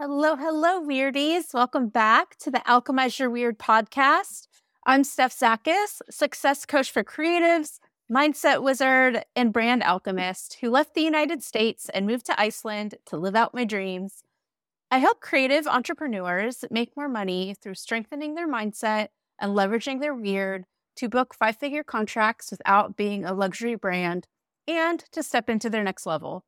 Hello, hello, weirdies. Welcome back to the Alchemize Your Weird podcast. I'm Steph Zakis, success coach for creatives, mindset wizard, and brand alchemist who left the United States and moved to Iceland to live out my dreams. I help creative entrepreneurs make more money through strengthening their mindset and leveraging their weird to book five-figure contracts without being a luxury brand and to step into their next level.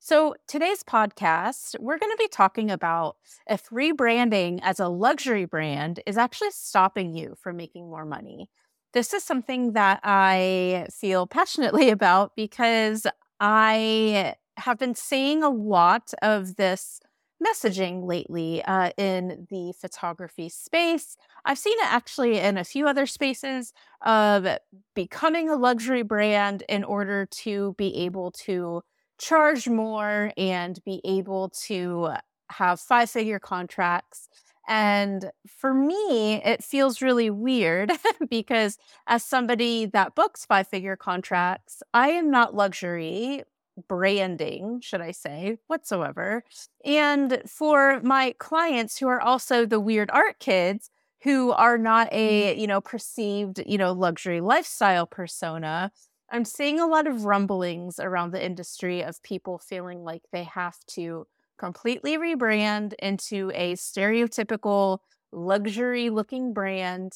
So today's podcast, we're going to be talking about if rebranding as a luxury brand is actually stopping you from making more money. This is something that I feel passionately about because I have been seeing a lot of this messaging lately in the photography space. I've seen it actually in a few other spaces of becoming a luxury brand in order to be able to charge more and be able to have five-figure contracts. And for me, it feels really weird because as somebody that books five-figure contracts, I am not luxury branding, should I say, whatsoever. And for my clients who are also the weird art kids who are not a, perceived, luxury lifestyle persona, I'm seeing a lot of rumblings around the industry of people feeling like they have to completely rebrand into a stereotypical luxury-looking brand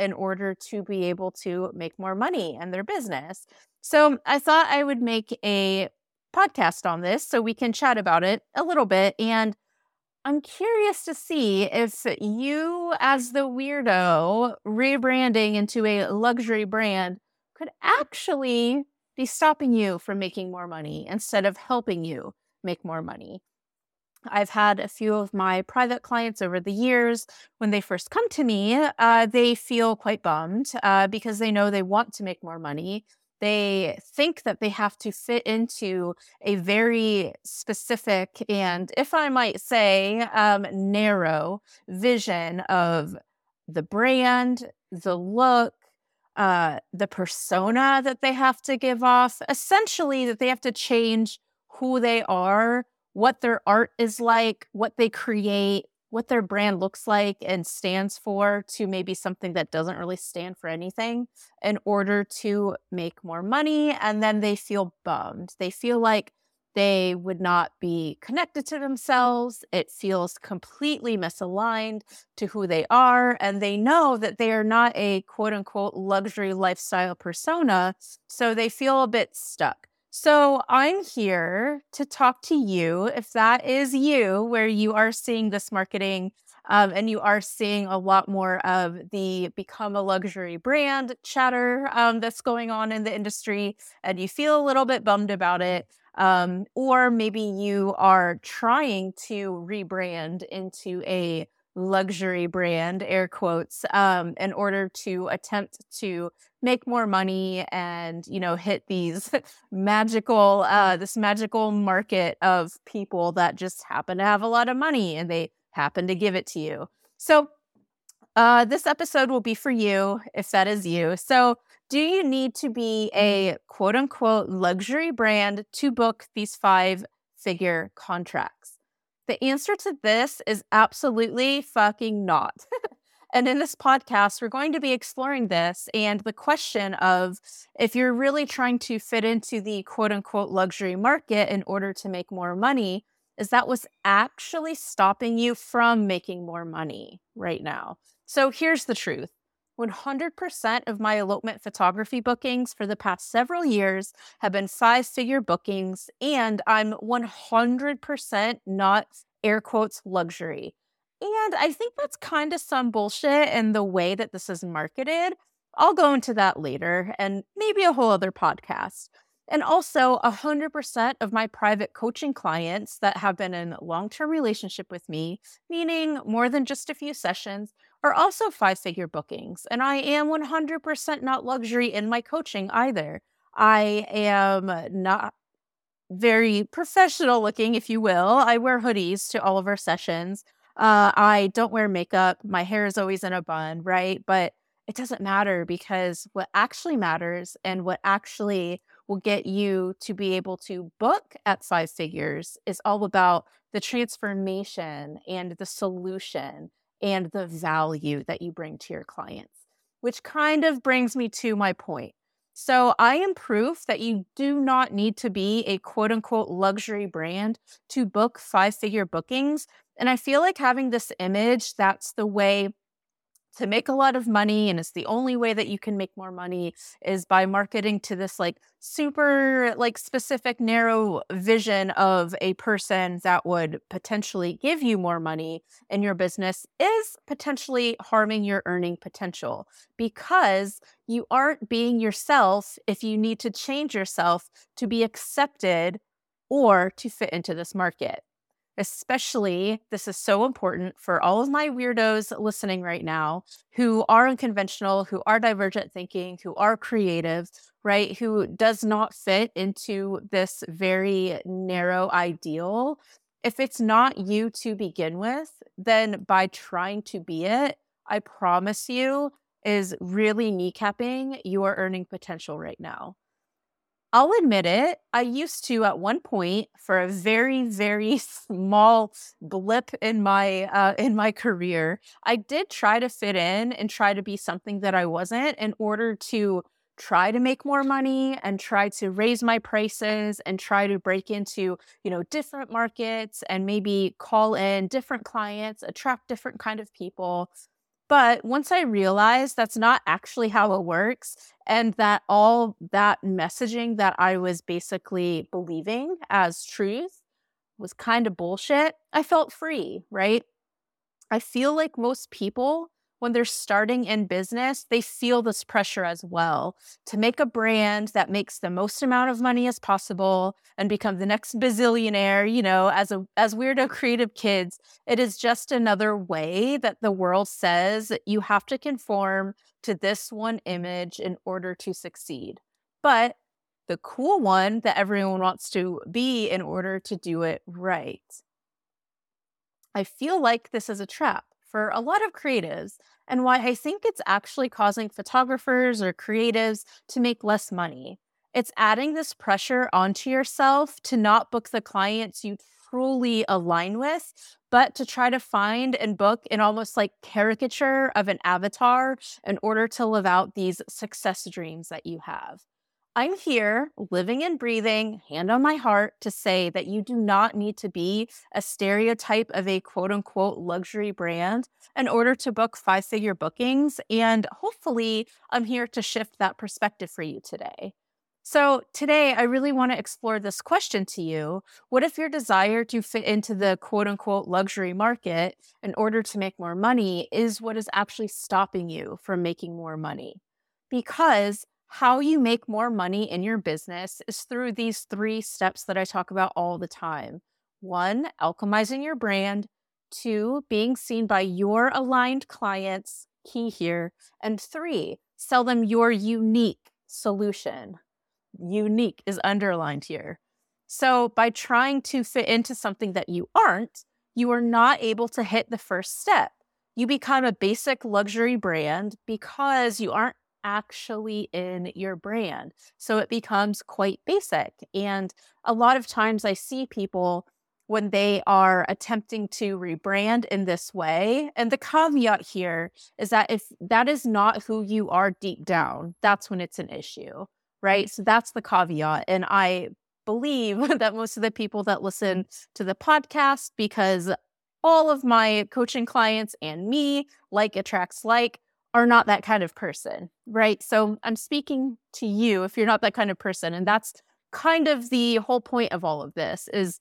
in order to be able to make more money in their business. So I thought I would make a podcast on this so we can chat about it a little bit. And I'm curious to see if you, as the weirdo, rebranding into a luxury brand could actually be stopping you from making more money instead of helping you make more money. I've had a few of my private clients over the years. When they first come to me, they feel quite bummed because they know they want to make more money. They think that they have to fit into a very specific and, if I might say, narrow vision of the brand, the look, the persona that they have to give off, essentially that they have to change who they are, what their art is like, what they create, what their brand looks like and stands for to maybe something that doesn't really stand for anything in order to make more money. And then they feel bummed. They feel like they would not be connected to themselves. It feels completely misaligned to who they are. And they know that they are not a quote unquote luxury lifestyle persona. So they feel a bit stuck. So I'm here to talk to you if that is you, where you are seeing this marketing and you are seeing a lot more of the become a luxury brand chatter that's going on in the industry, and you feel a little bit bummed about it. Or maybe you are trying to rebrand into a luxury brand, air quotes, in order to attempt to make more money and, hit these this magical market of people that just happen to have a lot of money and they happen to give it to you. So this episode will be for you if that is you. So do you need to be a quote-unquote luxury brand to book these five-figure contracts? The answer to this is absolutely fucking not. And in this podcast, we're going to be exploring this and the question of if you're really trying to fit into the quote-unquote luxury market in order to make more money, is that what's actually stopping you from making more money right now? So here's the truth. 100% of my elopement photography bookings for the past several years have been five-figure bookings, and I'm 100% not, air quotes, luxury. And I think that's kind of some bullshit in the way that this is marketed. I'll go into that later and maybe a whole other podcast. And also 100% of my private coaching clients that have been in long-term relationship with me, meaning more than just a few sessions, are also five-figure bookings. And I am 100% not luxury in my coaching either. I am not very professional looking, if you will. I wear hoodies to all of our sessions. I don't wear makeup. My hair is always in a bun, right? But it doesn't matter because what actually matters and what actually will get you to be able to book at five figures is all about the transformation and the solution and the value that you bring to your clients, which kind of brings me to my point. So I am proof that you do not need to be a quote unquote luxury brand to book five-figure bookings. And I feel like having this image, that's the way to make a lot of money, and it's the only way that you can make more money is by marketing to this like super like specific narrow vision of a person that would potentially give you more money in your business, is potentially harming your earning potential, because you aren't being yourself if you need to change yourself to be accepted or to fit into this market. Especially, this is so important for all of my weirdos listening right now who are unconventional, who are divergent thinking, who are creative, right? Who does not fit into this very narrow ideal. If it's not you to begin with, then by trying to be it, I promise you, is really kneecapping your earning potential right now. I'll admit it, I used to at one point, for a very, very small blip in my career, I did try to fit in and try to be something that I wasn't in order to try to make more money and try to raise my prices and try to break into, you know, different markets and maybe call in different clients, attract different kind of people. But once I realized that's not actually how it works, and that all that messaging that I was basically believing as truth was kind of bullshit, I felt free, right? I feel like most people, when they're starting in business, they feel this pressure as well to make a brand that makes the most amount of money as possible and become the next bazillionaire. You know, as weirdo creative kids, it is just another way that the world says you have to conform to this one image in order to succeed. But the cool one that everyone wants to be in order to do it right. I feel like this is a trap for a lot of creatives, and why I think it's actually causing photographers or creatives to make less money. It's adding this pressure onto yourself to not book the clients you truly align with, but to try to find and book an almost like caricature of an avatar in order to live out these success dreams that you have. I'm here, living and breathing, hand on my heart, to say that you do not need to be a stereotype of a quote-unquote luxury brand in order to book five-figure bookings, and hopefully I'm here to shift that perspective for you today. So today, I really want to explore this question to you. What if your desire to fit into the quote-unquote luxury market in order to make more money is what is actually stopping you from making more money? Because how you make more money in your business is through these three steps that I talk about all the time. 1, alchemizing your brand. 2, being seen by your aligned clients, key here. And 3, sell them your unique solution. Unique is underlined here. So by trying to fit into something that you aren't, you are not able to hit the first step. You become a basic luxury brand because you aren't actually in your brand. So it becomes quite basic. And a lot of times I see people when they are attempting to rebrand in this way. And the caveat here is that if that is not who you are deep down, that's when it's an issue, right? So that's the caveat. And I believe that most of the people that listen to the podcast, because all of my coaching clients and me, like attracts like, are not that kind of person, right? So I'm speaking to you if you're not that kind of person. And that's kind of the whole point of all of this, is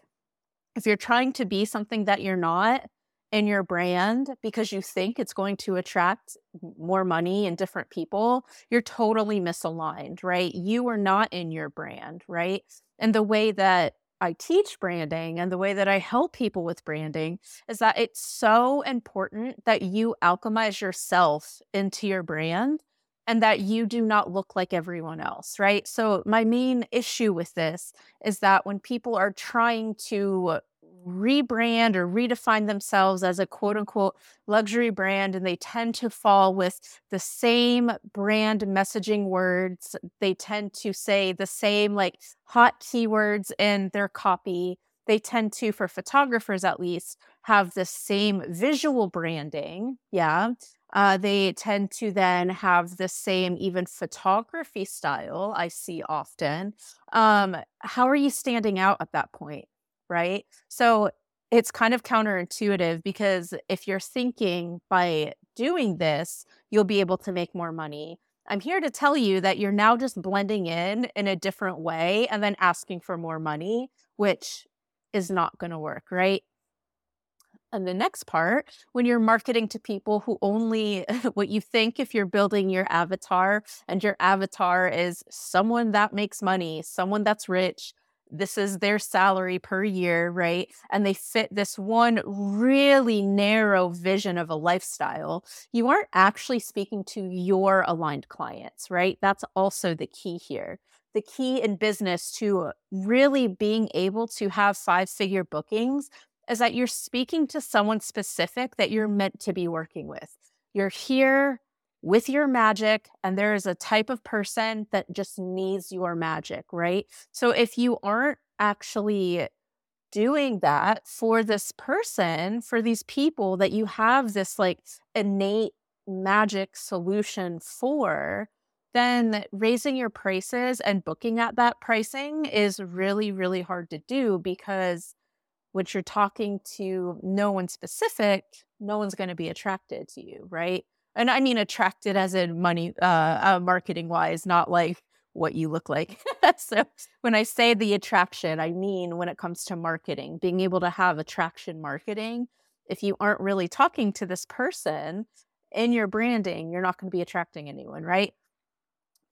if you're trying to be something that you're not in your brand because you think it's going to attract more money and different people, you're totally misaligned, right? You are not in your brand, right? And the way that I teach branding and the way that I help people with branding is that it's so important that you alchemize yourself into your brand and that you do not look like everyone else, right? So my main issue with this is that when people are trying to rebrand or redefine themselves as a quote unquote luxury brand, and they tend to fall with the same brand messaging words. They tend to say the same like hot keywords in their copy. They tend to, for photographers at least, have the same visual branding. Yeah. They tend to then have the same even photography style I see often. How are you standing out at that point? Right? So it's kind of counterintuitive, because if you're thinking by doing this, you'll be able to make more money, I'm here to tell you that you're now just blending in a different way and then asking for more money, which is not going to work, right? And the next part, when you're marketing to people who only what you think, if you're building your avatar and your avatar is someone that makes money, someone that's rich, this is their salary per year, right? And they fit this one really narrow vision of a lifestyle. You aren't actually speaking to your aligned clients, right? That's also the key here. The key in business to really being able to have five-figure bookings is that you're speaking to someone specific that you're meant to be working with. You're here with your magic, and there is a type of person that just needs your magic, right? So if you aren't actually doing that for this person, for these people that you have this like innate magic solution for, then raising your prices and booking at that pricing is really, really hard to do, because when you're talking to no one specific, no one's going to be attracted to you, right? And I mean attracted as in money, marketing wise, not like what you look like. So when I say the attraction, I mean when it comes to marketing, being able to have attraction marketing. If you aren't really talking to this person in your branding, you're not going to be attracting anyone, right?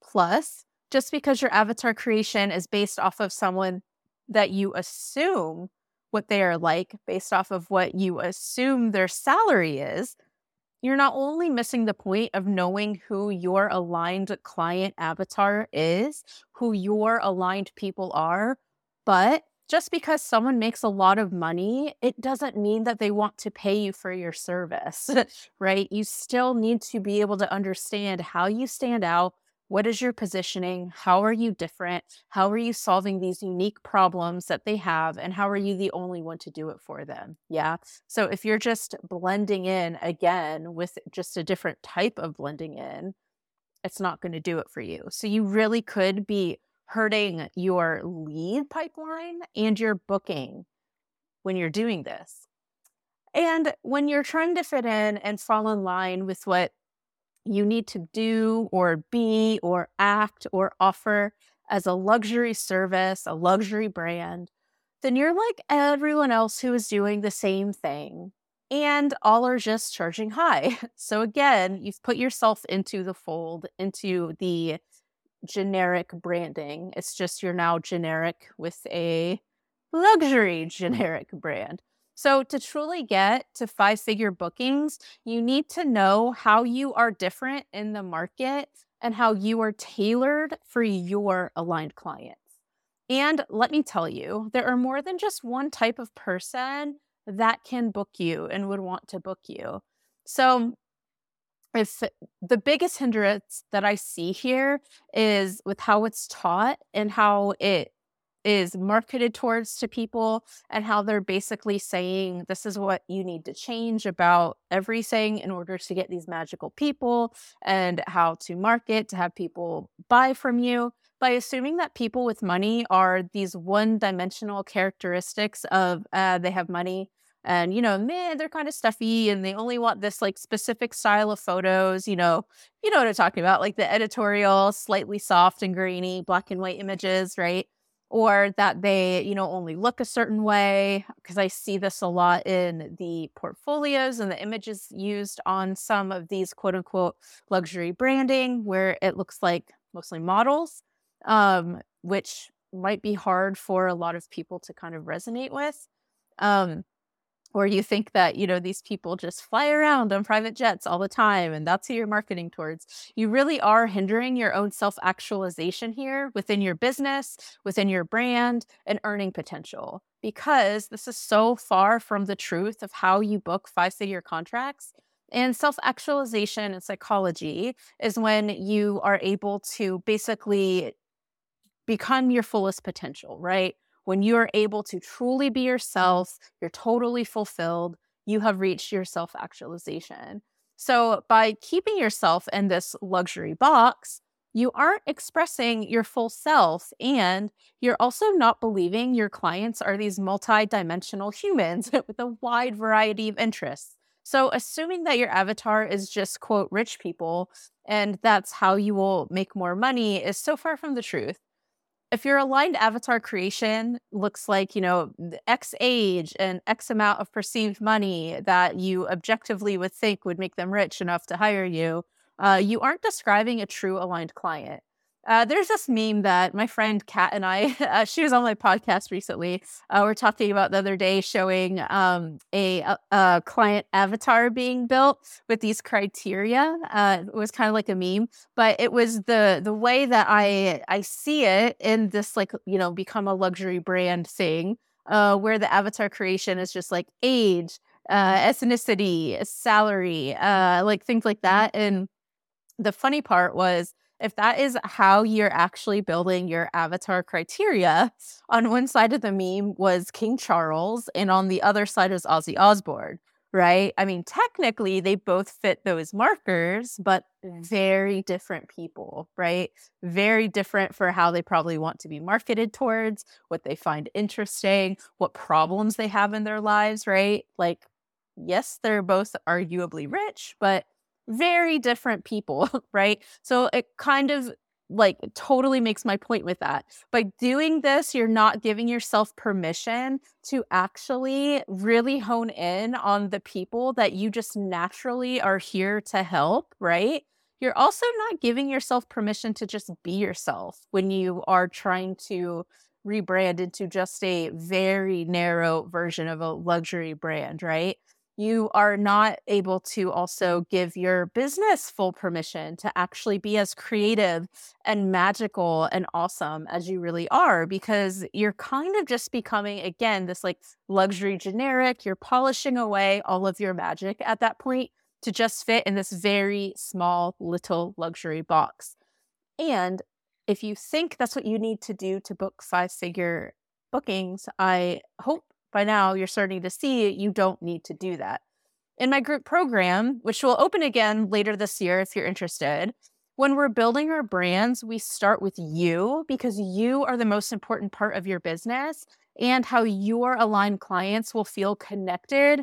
Plus, just because your avatar creation is based off of someone that you assume what they are like, based off of what you assume their salary is, you're not only missing the point of knowing who your aligned client avatar is, who your aligned people are, but just because someone makes a lot of money, it doesn't mean that they want to pay you for your service, right? You still need to be able to understand how you stand out, what is your positioning, how are you different, how are you solving these unique problems that they have, and how are you the only one to do it for them, yeah? So if you're just blending in, again, with just a different type of blending in, it's not going to do it for you. So you really could be hurting your lead pipeline and your booking when you're doing this. And when you're trying to fit in and fall in line with what you need to do or be or act or offer as a luxury service, a luxury brand, then you're like everyone else who is doing the same thing, and all are just charging high. So again, you've put yourself into the fold, into the generic branding. It's just you're now generic with a luxury generic brand. So to truly get to five-figure bookings, you need to know how you are different in the market and how you are tailored for your aligned clients. And let me tell you, there are more than just one type of person that can book you and would want to book you. So if the biggest hindrance that I see here is with how it's taught and how it is marketed towards to people, and how they're basically saying this is what you need to change about everything in order to get these magical people and how to market to have people buy from you, by assuming that people with money are these one-dimensional characteristics of they have money and, you know, man, they're kind of stuffy and they only want this like specific style of photos, you know what I'm talking about, like the editorial, slightly soft and grainy, black and white images, right? Or that they, you know, only look a certain way, because I see this a lot in the portfolios and the images used on some of these quote unquote luxury branding, where it looks like mostly models, which might be hard for a lot of people to kind of resonate with. Or you think that, you know, these people just fly around on private jets all the time and that's who you're marketing towards. You really are hindering your own self-actualization here within your business, within your brand, and earning potential. Because this is so far from the truth of how you book five-figure contracts. And self-actualization and psychology is when you are able to basically become your fullest potential, right? When you are able to truly be yourself, you're totally fulfilled, you have reached your self-actualization. So by keeping yourself in this luxury box, you aren't expressing your full self, and you're also not believing your clients are these multi-dimensional humans with a wide variety of interests. So assuming that your avatar is just, quote, rich people, and that's how you will make more money is so far from the truth. If your aligned avatar creation looks like, you know, X age and X amount of perceived money that you objectively would think would make them rich enough to hire you, you aren't describing a true aligned client. There's this meme that my friend Kat and I, she was on my podcast recently, we're talking about the other day, showing a client avatar being built with these criteria. It was kind of like a meme, but it was the way that I see it in this, like, you know, become a luxury brand thing, where the avatar creation is just like age, ethnicity, salary, like things like that. And the funny part was, if that is how you're actually building your avatar criteria, on one side of the meme was King Charles and on the other side was Ozzy Osbourne, right? I mean, technically they both fit those markers, but very different people, right? Very different for how they probably want to be marketed towards, what they find interesting, what problems they have in their lives, right? Like, yes, they're both arguably rich, but very different people, right? So it kind of like totally makes my point with that. By doing this, you're not giving yourself permission to actually really hone in on the people that you just naturally are here to help, right? You're also not giving yourself permission to just be yourself when you are trying to rebrand into just a very narrow version of a luxury brand, right? You are not able to also give your business full permission to actually be as creative and magical and awesome as you really are, because you're kind of just becoming, again, this like luxury generic. You're polishing away all of your magic at that point to just fit in this very small little luxury box. And if you think that's what you need to do to book five-figure bookings, I hope by now, you're starting to see you don't need to do that. In my group program, which will open again later this year if you're interested, when we're building our brands, we start with you because you are the most important part of your business and how your aligned clients will feel connected,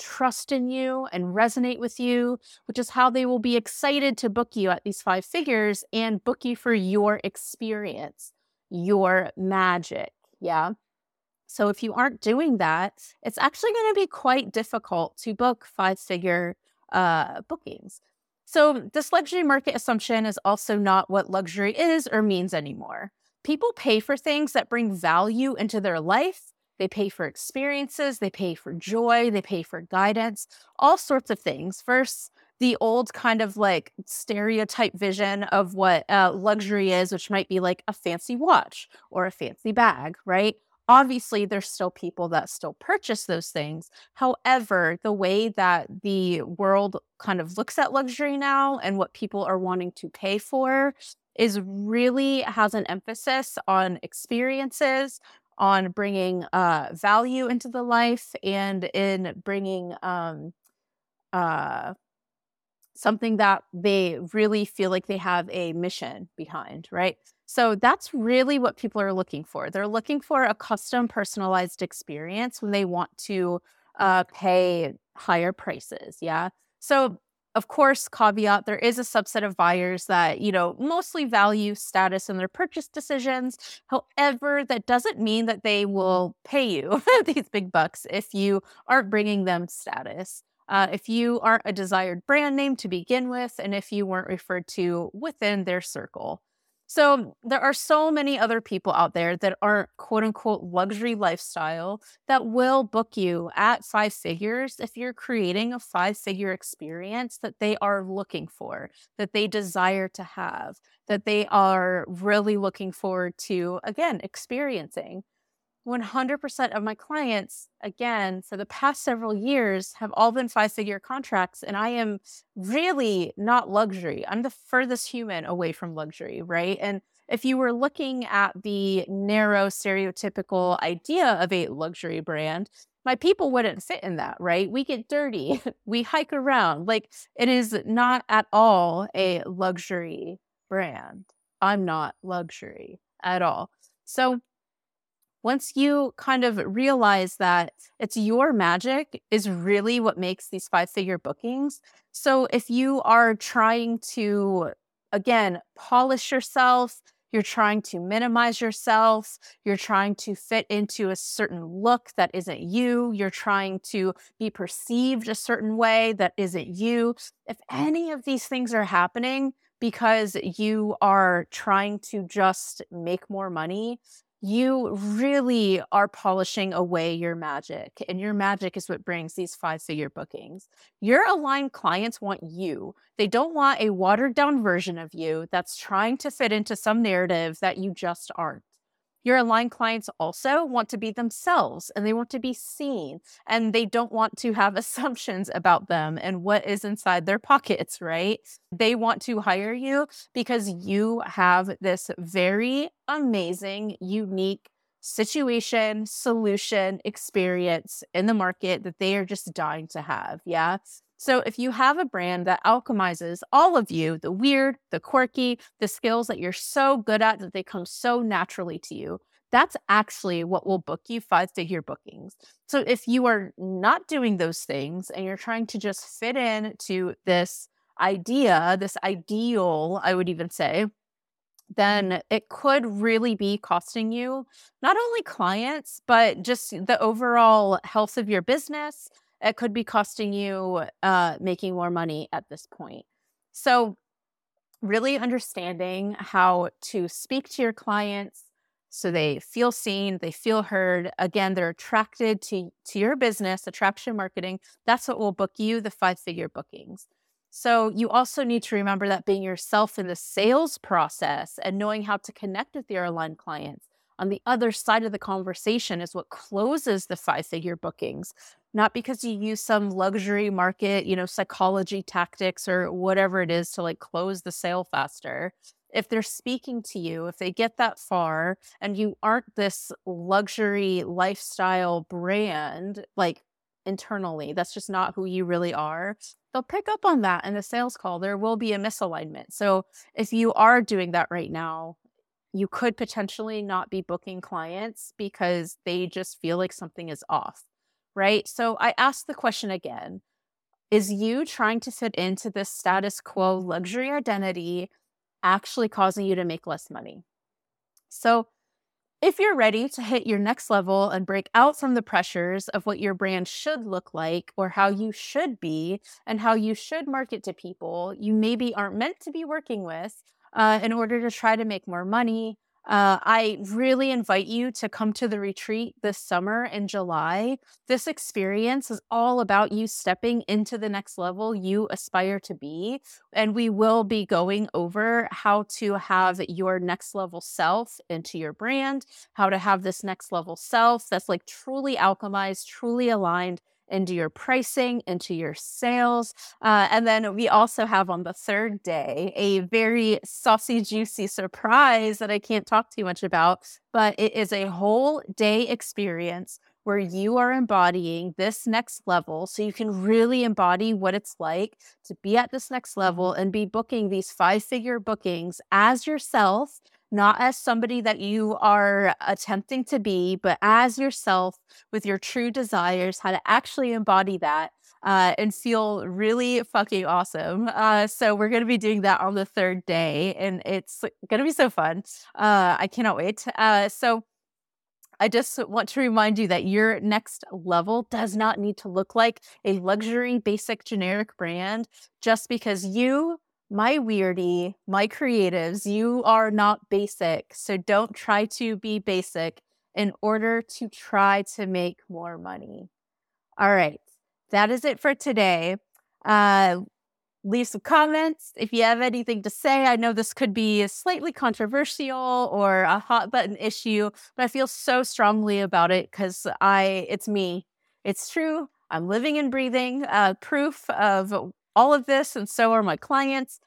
trust in you, and resonate with you, which is how they will be excited to book you at these five figures and book you for your experience, your magic, yeah? So if you aren't doing that, it's actually going to be quite difficult to book five-figure bookings. So this luxury market assumption is also not what luxury is or means anymore. People pay for things that bring value into their life. They pay for experiences. They pay for joy. They pay for guidance, all sorts of things. First, the old kind of like stereotype vision of what luxury is, which might be like a fancy watch or a fancy bag, right? Obviously, there's still people that still purchase those things. However, the way that the world kind of looks at luxury now and what people are wanting to pay for is really has an emphasis on experiences, on bringing value into the life, and in bringing something that they really feel like they have a mission behind, right? So that's really what people are looking for. They're looking for a custom personalized experience when they want to pay higher prices, yeah? So of course, caveat, there is a subset of buyers that, you know, mostly value status in their purchase decisions. However, that doesn't mean that they will pay you these big bucks if you aren't bringing them status. If you aren't a desired brand name to begin with, and if you weren't referred to within their circle. So there are so many other people out there that aren't quote unquote luxury lifestyle that will book you at 5 figures if you're creating a 5-figure experience that they are looking for, that they desire to have, that they are really looking forward to, again, experiencing. 100% of my clients, again, for the past several years have all been 5-figure contracts, and I am really not luxury. I'm the furthest human away from luxury, right? And if you were looking at the narrow, stereotypical idea of a luxury brand, my people wouldn't fit in that, right? We get dirty, we hike around. Like, it is not at all a luxury brand. I'm not luxury at all. So once you kind of realize that it's your magic is really what makes these 5-figure bookings. So if you are trying to, again, polish yourself, you're trying to minimize yourself, you're trying to fit into a certain look that isn't you, you're trying to be perceived a certain way that isn't you. If any of these things are happening because you are trying to just make more money, you really are polishing away your magic, and your magic is what brings these 5-figure bookings. Your aligned clients want you. They don't want a watered down version of you that's trying to fit into some narrative that you just aren't. Your aligned clients also want to be themselves, and they want to be seen, and they don't want to have assumptions about them and what is inside their pockets, right? They want to hire you because you have this very amazing, unique situation, solution, experience in the market that they are just dying to have, yeah? So if you have a brand that alchemizes all of you, the weird, the quirky, the skills that you're so good at that they come so naturally to you, that's actually what will book you 5-figure bookings. So if you are not doing those things and you're trying to just fit in to this idea, this ideal, I would even say, then it could really be costing you not only clients, but just the overall health of your business. It could be costing you making more money at this point. So really understanding how to speak to your clients so they feel seen, they feel heard. Again, they're attracted to your business, attraction marketing. That's what will book you the 5-figure bookings. So you also need to remember that being yourself in the sales process and knowing how to connect with your aligned clients on the other side of the conversation is what closes the 5-figure bookings. Not because you use some luxury market, psychology tactics or whatever it is to like close the sale faster. If they're speaking to you, if they get that far and you aren't this luxury lifestyle brand, like internally, that's just not who you really are, they'll pick up on that in the sales call. There will be a misalignment. So if you are doing that right now, you could potentially not be booking clients because they just feel like something is off. Right? So I asked the question again, is you trying to fit into this status quo luxury identity actually causing you to make less money? So if you're ready to hit your next level and break out from the pressures of what your brand should look like or how you should be and how you should market to people you maybe aren't meant to be working with in order to try to make more money, I really invite you to come to the retreat this summer in July. This experience is all about you stepping into the next level you aspire to be. And we will be going over how to have your next level self into your brand, how to have this next level self that's like truly alchemized, truly aligned into your pricing, into your sales. And then we also have on the 3rd day a very saucy, juicy surprise that I can't talk too much about, but it is a whole day experience where you are embodying this next level so you can really embody what it's like to be at this next level and be booking these 5-figure bookings as yourself, not as somebody that you are attempting to be, but as yourself with your true desires, how to actually embody that and feel really fucking awesome. So we're going to be doing that on the 3rd day, and it's going to be so fun. I cannot wait. So I just want to remind you that your next level does not need to look like a luxury, basic, generic brand just because you my weirdie, my creatives, you are not basic. So don't try to be basic in order to try to make more money. All right. That is it for today. Leave some comments if you have anything to say. I know this could be slightly controversial or a hot button issue, but I feel so strongly about it because it's me. It's true. I'm living and breathing proof of all of this, and so are my clients.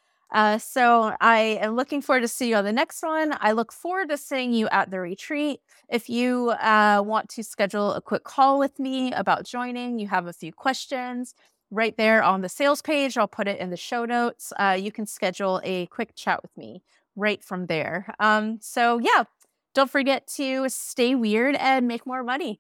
So I am looking forward to seeing you on the next one. I look forward to seeing you at the retreat. If you want to schedule a quick call with me about joining, you have a few questions right there on the sales page. I'll put it in the show notes. You can schedule a quick chat with me right from there. So yeah, don't forget to stay weird and make more money.